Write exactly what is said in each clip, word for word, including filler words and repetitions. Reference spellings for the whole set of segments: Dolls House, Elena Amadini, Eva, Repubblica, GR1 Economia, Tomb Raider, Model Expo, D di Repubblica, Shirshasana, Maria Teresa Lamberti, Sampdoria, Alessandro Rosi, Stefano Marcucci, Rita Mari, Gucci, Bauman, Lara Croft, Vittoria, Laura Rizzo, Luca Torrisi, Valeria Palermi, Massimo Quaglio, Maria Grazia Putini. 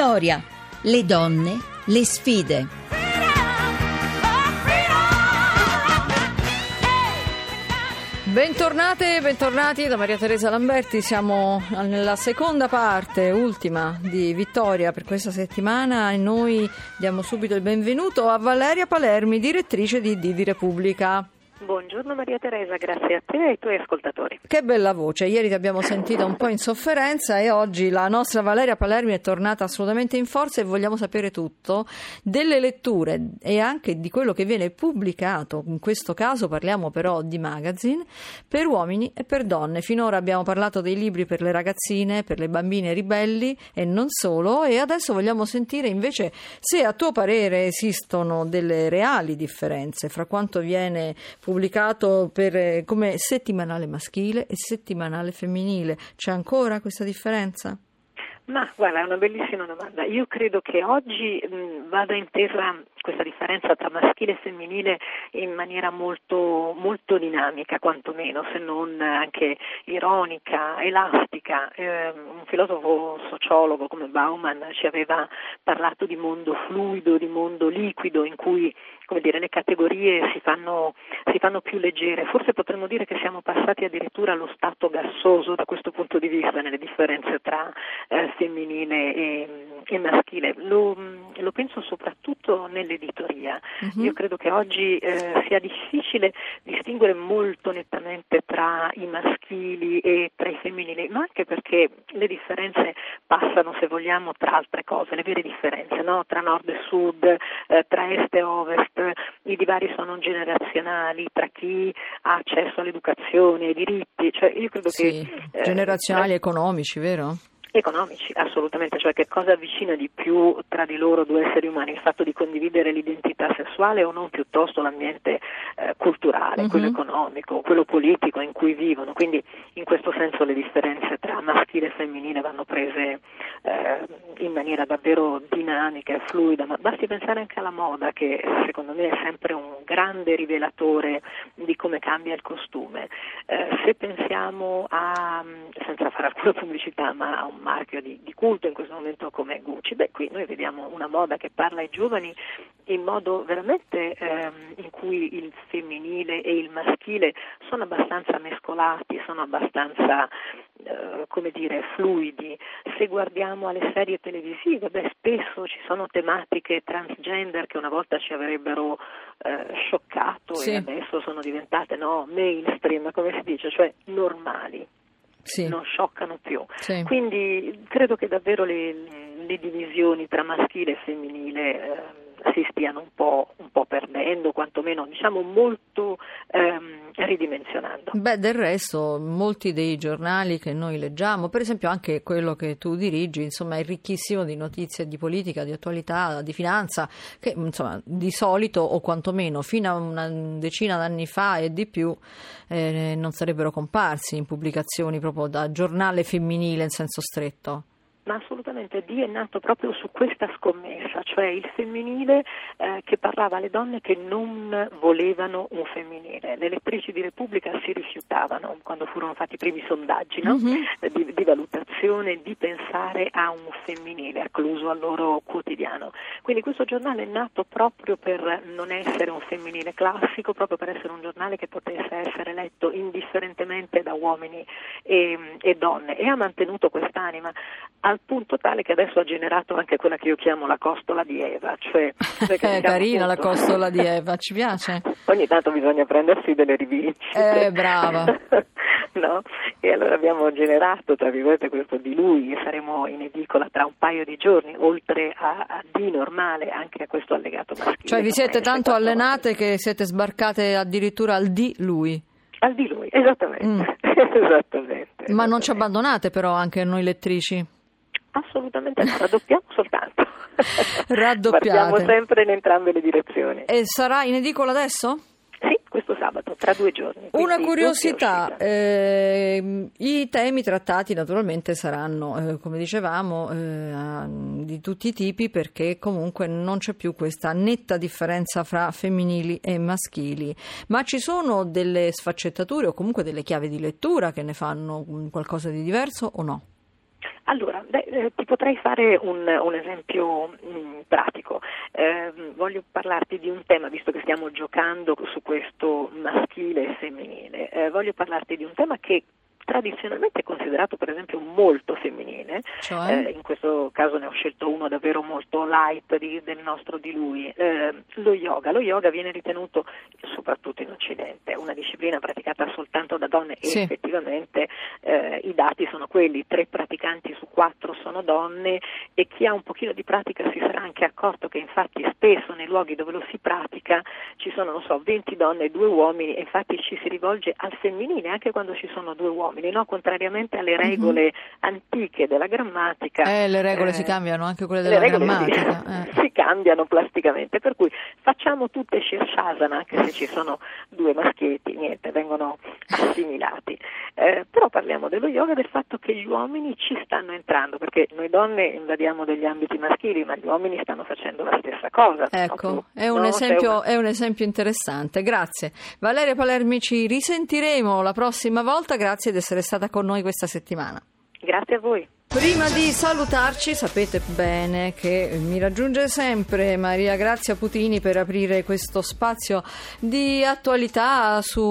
Vittoria, le donne, le sfide. Bentornate, bentornati da Maria Teresa Lamberti, siamo nella seconda parte, ultima di Vittoria per questa settimana, e noi diamo subito il benvenuto a Valeria Palermi, direttrice di D di Repubblica. Buongiorno Maria Teresa, grazie a te e ai tuoi ascoltatori. Che bella voce, ieri ti abbiamo sentita un po' in sofferenza e oggi la nostra Valeria Palermi è tornata assolutamente in forza e vogliamo sapere tutto delle letture e anche di quello che viene pubblicato, in questo caso parliamo però di magazine, per uomini e per donne. Finora abbiamo parlato dei libri per le ragazzine, per le bambine ribelli e non solo, e adesso vogliamo sentire invece se a tuo parere esistono delle reali differenze fra quanto viene pubblicato per, come settimanale maschile e settimanale femminile. C'è ancora questa differenza? Ma guarda, è una bellissima domanda. Io credo che oggi mh, vada intesa questa differenza tra maschile e femminile in maniera molto molto dinamica, quantomeno, se non anche ironica, elastica. Eh, un filosofo sociologo come Bauman ci aveva parlato di mondo fluido, di mondo liquido, in cui, come dire, le categorie si fanno si fanno più leggere. Forse potremmo dire che siamo passati addirittura allo stato gassoso da questo punto di vista nelle differenze tra eh, femminile e, e maschile. Lo, lo penso soprattutto nell'editoria. Uh-huh. Io credo che oggi eh, sia difficile distinguere molto nettamente tra i maschili e tra i femminili, ma anche perché le differenze passano, se vogliamo, tra altre cose, le vere differenze, no? Tra nord e sud, eh, tra est e ovest. I divari sono generazionali, tra chi ha accesso all'educazione, ai diritti, cioè io credo sì, che generazionali, eh, economici, vero? Economici, assolutamente, cioè che cosa avvicina di più tra di loro due esseri umani? Il fatto di condividere l'identità sessuale o non, piuttosto l'ambiente eh, culturale, mm-hmm. quello economico, quello politico in cui vivono. Quindi in questo senso le differenze tra maschile e femminile vanno prese eh, in maniera davvero dinamica e fluida, ma basti pensare anche alla moda, che secondo me è sempre un grande rivelatore di come cambia il costume. Eh, se pensiamo a, senza fare alcuna pubblicità, ma a un marchio di, di culto in questo momento come Gucci, beh, qui noi vediamo una moda che parla ai giovani in modo veramente ehm, in cui il femminile e il maschile sono abbastanza mescolati, sono abbastanza eh, come dire fluidi. Se guardiamo alle serie televisive, beh, spesso ci sono tematiche transgender che una volta ci avrebbero eh, scioccato, sì. E adesso sono diventate, no, mainstream, come si dice, cioè normali. Sì. Non scioccano più, sì. Quindi credo che davvero le, le divisioni tra maschile e femminile eh, si stiano un po', un po' perdendo, quantomeno diciamo molto ehm, ridimensionando. Beh, del resto molti dei giornali che noi leggiamo, per esempio anche quello che tu dirigi, insomma è ricchissimo di notizie di politica, di attualità, di finanza, che insomma di solito, o quantomeno fino a una decina d'anni fa e di più, eh, non sarebbero comparsi in pubblicazioni proprio da giornale femminile in senso stretto. Ma assolutamente, D è nato proprio su questa scommessa, cioè il femminile eh, che parlava alle donne che non volevano un femminile. Le lettrici di Repubblica si rifiutavano, quando furono fatti i primi sondaggi, no? Mm-hmm. di, di valutazione, di pensare a un femminile accluso al loro quotidiano. Quindi questo giornale è nato proprio per non essere un femminile classico, proprio per essere un giornale che potesse essere letto indifferentemente da uomini e, e donne, e ha mantenuto quest'anima, al punto tale che adesso ha generato anche quella che io chiamo la costola di Eva, cioè è carina, appunto, la costola di Eva, ci piace. Ogni tanto bisogna prendersi delle rivincite, eh, brava. No? E allora abbiamo generato, tra virgolette, questo di lui, e saremo in edicola tra un paio di giorni, oltre a, a di normale, anche a questo allegato maschile. Cioè vi siete tanto allenate che siete sbarcate addirittura al di lui. Al di lui, esattamente. Mm. esattamente, esattamente. Ma non ci abbandonate però anche noi lettrici? Assolutamente, raddoppiamo soltanto. Raddoppiate. Partiamo sempre in entrambe le direzioni. E sarà in edicola adesso? Sì, questo sabato, tra due giorni. Una curiosità, eh, i temi trattati naturalmente saranno, eh, come dicevamo, eh, di tutti i tipi, perché comunque non c'è più questa netta differenza fra femminili e maschili, ma ci sono delle sfaccettature o comunque delle chiavi di lettura che ne fanno qualcosa di diverso o no? Allora, beh, ti potrei fare un, un esempio mh, pratico. Eh, voglio parlarti di un tema, visto che stiamo giocando su questo maschile e femminile, eh, voglio parlarti di un tema che tradizionalmente è considerato per esempio molto femminile, cioè? eh, in questo caso ne ho scelto uno davvero molto light di, del nostro di lui, eh, lo yoga. Lo yoga viene ritenuto, soprattutto in Occidente, una disciplina praticata soltanto da donne, sì. E effettivamente eh, i dati sono quelli, tre praticanti su quattro sono donne, e chi ha un pochino di pratica si sarà anche accorto che infatti spesso nei luoghi dove lo si pratica ci sono, non so, venti donne e due uomini, e infatti ci si rivolge al femminile anche quando ci sono due uomini. No, contrariamente alle regole mm-hmm. antiche della grammatica. Eh, le regole eh, si cambiano, anche quelle della grammatica. Si, eh. si cambiano plasticamente, per cui facciamo tutte Shirshasana, anche se ci sono due maschietti, niente, vengono assimilati. Eh, però parliamo dello yoga, del fatto che gli uomini ci stanno entrando, perché noi donne invadiamo degli ambiti maschili, ma gli uomini stanno facendo la stessa cosa. Ecco, no? è, un no, esempio, una... è un esempio interessante. Grazie. Valeria Palermi, ci risentiremo la prossima volta, grazie di essere stata con noi questa settimana. Grazie a voi. Prima di salutarci, sapete bene che mi raggiunge sempre Maria Grazia Putini per aprire questo spazio di attualità su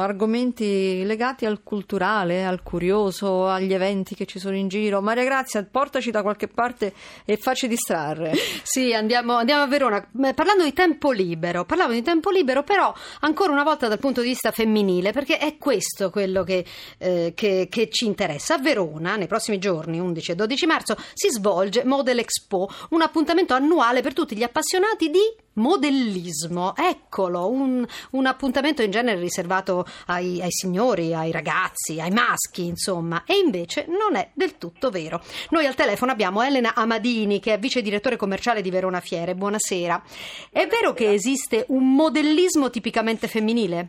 argomenti legati al culturale, al curioso, agli eventi che ci sono in giro. Maria Grazia, portaci da qualche parte e facci distrarre. Sì, andiamo, andiamo a Verona. Parlando di tempo libero, parlavo di tempo libero però ancora una volta dal punto di vista femminile, perché è questo quello che, eh, che, che ci interessa. A Verona, nei prossimi giorni, undici e dodici marzo, si svolge Model Expo, un appuntamento annuale per tutti gli appassionati di modellismo. Eccolo, un, un appuntamento in genere riservato ai, ai signori, ai ragazzi, ai maschi, insomma, e invece non è del tutto vero. Noi al telefono abbiamo Elena Amadini, che è vice direttore commerciale di Verona Fiere. Buonasera. È vero che esiste un modellismo tipicamente femminile?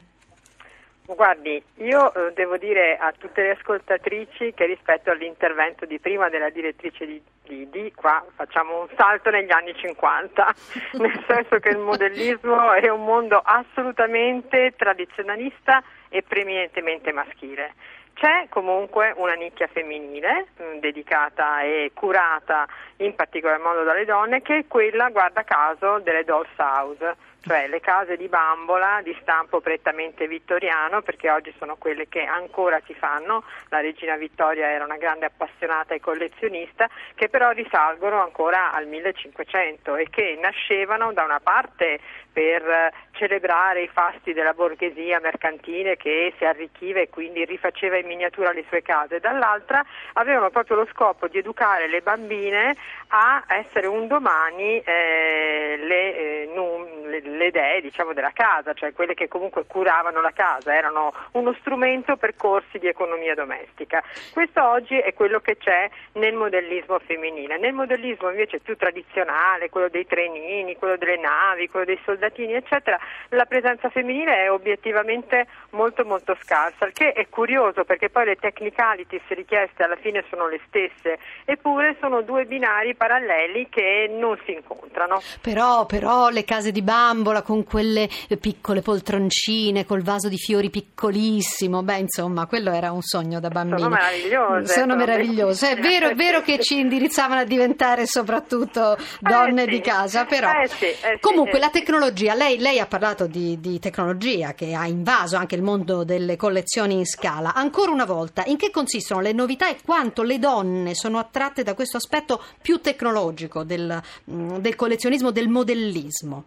Guardi, io eh, devo dire a tutte le ascoltatrici che rispetto all'intervento di prima della direttrice di D, qua facciamo un salto negli anni cinquanta, nel senso che il modellismo è un mondo assolutamente tradizionalista e preminentemente maschile. C'è comunque una nicchia femminile mh, dedicata e curata in particolar modo dalle donne, che è quella, guarda caso, delle Dolls House, cioè le case di bambola di stampo prettamente vittoriano, perché oggi sono quelle che ancora si fanno. La regina Vittoria era una grande appassionata e collezionista, che però risalgono ancora al millecinquecento e che nascevano da una parte per celebrare i fasti della borghesia mercantile che si arricchiva e quindi rifaceva in miniatura le sue case, dall'altra avevano proprio lo scopo di educare le bambine a essere un domani eh, le, eh, num, le, le dee, diciamo, della casa, cioè quelle che comunque curavano la casa, erano uno strumento per corsi di economia domestica. Questo oggi è quello che c'è nel modellismo femminile. Nel modellismo invece più tradizionale, quello dei trenini, quello delle navi, quello dei soldati, eccetera, la presenza femminile è obiettivamente molto molto scarsa, il che è curioso perché poi le technicalities richieste alla fine sono le stesse, eppure sono due binari paralleli che non si incontrano. Però, però le case di bambola con quelle piccole poltroncine, col vaso di fiori piccolissimo, beh insomma quello era un sogno da bambina. Sono meravigliose. Sono, sono meravigliose, è vero, è vero che ci indirizzavano a diventare soprattutto donne eh, sì. di casa, però eh, sì, eh, comunque eh, la tecnologia Lei, lei ha parlato di, di tecnologia che ha invaso anche il mondo delle collezioni in scala. Ancora una volta, in che consistono le novità e quanto le donne sono attratte da questo aspetto più tecnologico del, del collezionismo, del modellismo?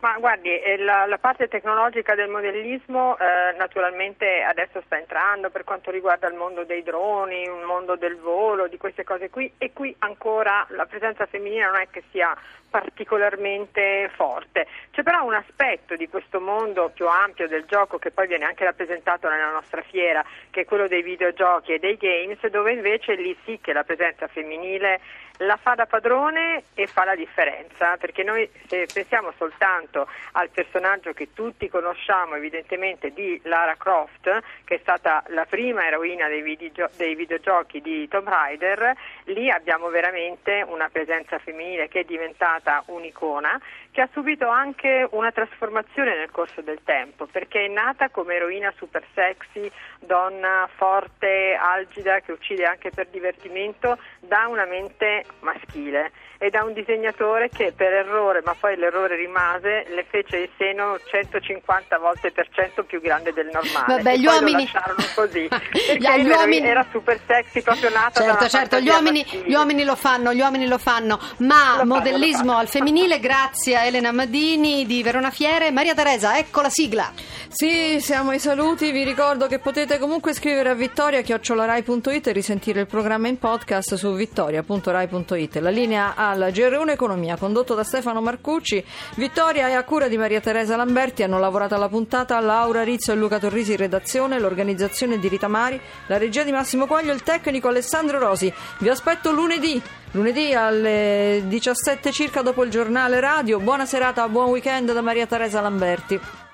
Ma guardi, la, la parte tecnologica del modellismo eh, naturalmente adesso sta entrando per quanto riguarda il mondo dei droni, il mondo del volo, di queste cose qui, e qui ancora la presenza femminile non è che sia particolarmente forte. C'è però un aspetto di questo mondo più ampio del gioco che poi viene anche rappresentato nella nostra fiera, che è quello dei videogiochi e dei games, dove invece lì sì che la presenza femminile la fa da padrone e fa la differenza, perché noi se pensiamo soltanto al personaggio che tutti conosciamo evidentemente di Lara Croft, che è stata la prima eroina dei, videogio- dei videogiochi di Tomb Raider, lì abbiamo veramente una presenza femminile che è diventata un'icona, che ha subito anche una trasformazione nel corso del tempo, perché è nata come eroina super sexy, donna forte, algida, che uccide anche per divertimento, da una mente maschile e da un disegnatore che per errore, ma poi l'errore rimase, le fece il seno centocinquanta volte per cento più grande del normale. Vabbè, gli uomini lasciarono così perché gli uomini... era super sexy, proprio nata. Certo, certo, gli uomini, gli uomini lo fanno, gli uomini lo fanno, ma lo modellismo fanno, fanno. al femminile. Grazie a Elena Amadini di Verona Fiere. Maria Teresa, ecco la sigla. Sì, siamo ai saluti, vi ricordo che potete comunque scrivere a vittoria chiocciola rai punto it e risentire il programma in podcast su vittoria punto rai punto it. La linea alla G R uno Economia, condotto da Stefano Marcucci. Vittoria è a cura di Maria Teresa Lamberti, hanno lavorato alla puntata Laura Rizzo e Luca Torrisi in redazione, l'organizzazione di Rita Mari, la regia di Massimo Quaglio, il tecnico Alessandro Rosi. Vi aspetto lunedì, lunedì alle diciassette circa dopo il giornale radio. Buona serata, buon weekend da Maria Teresa Lamberti.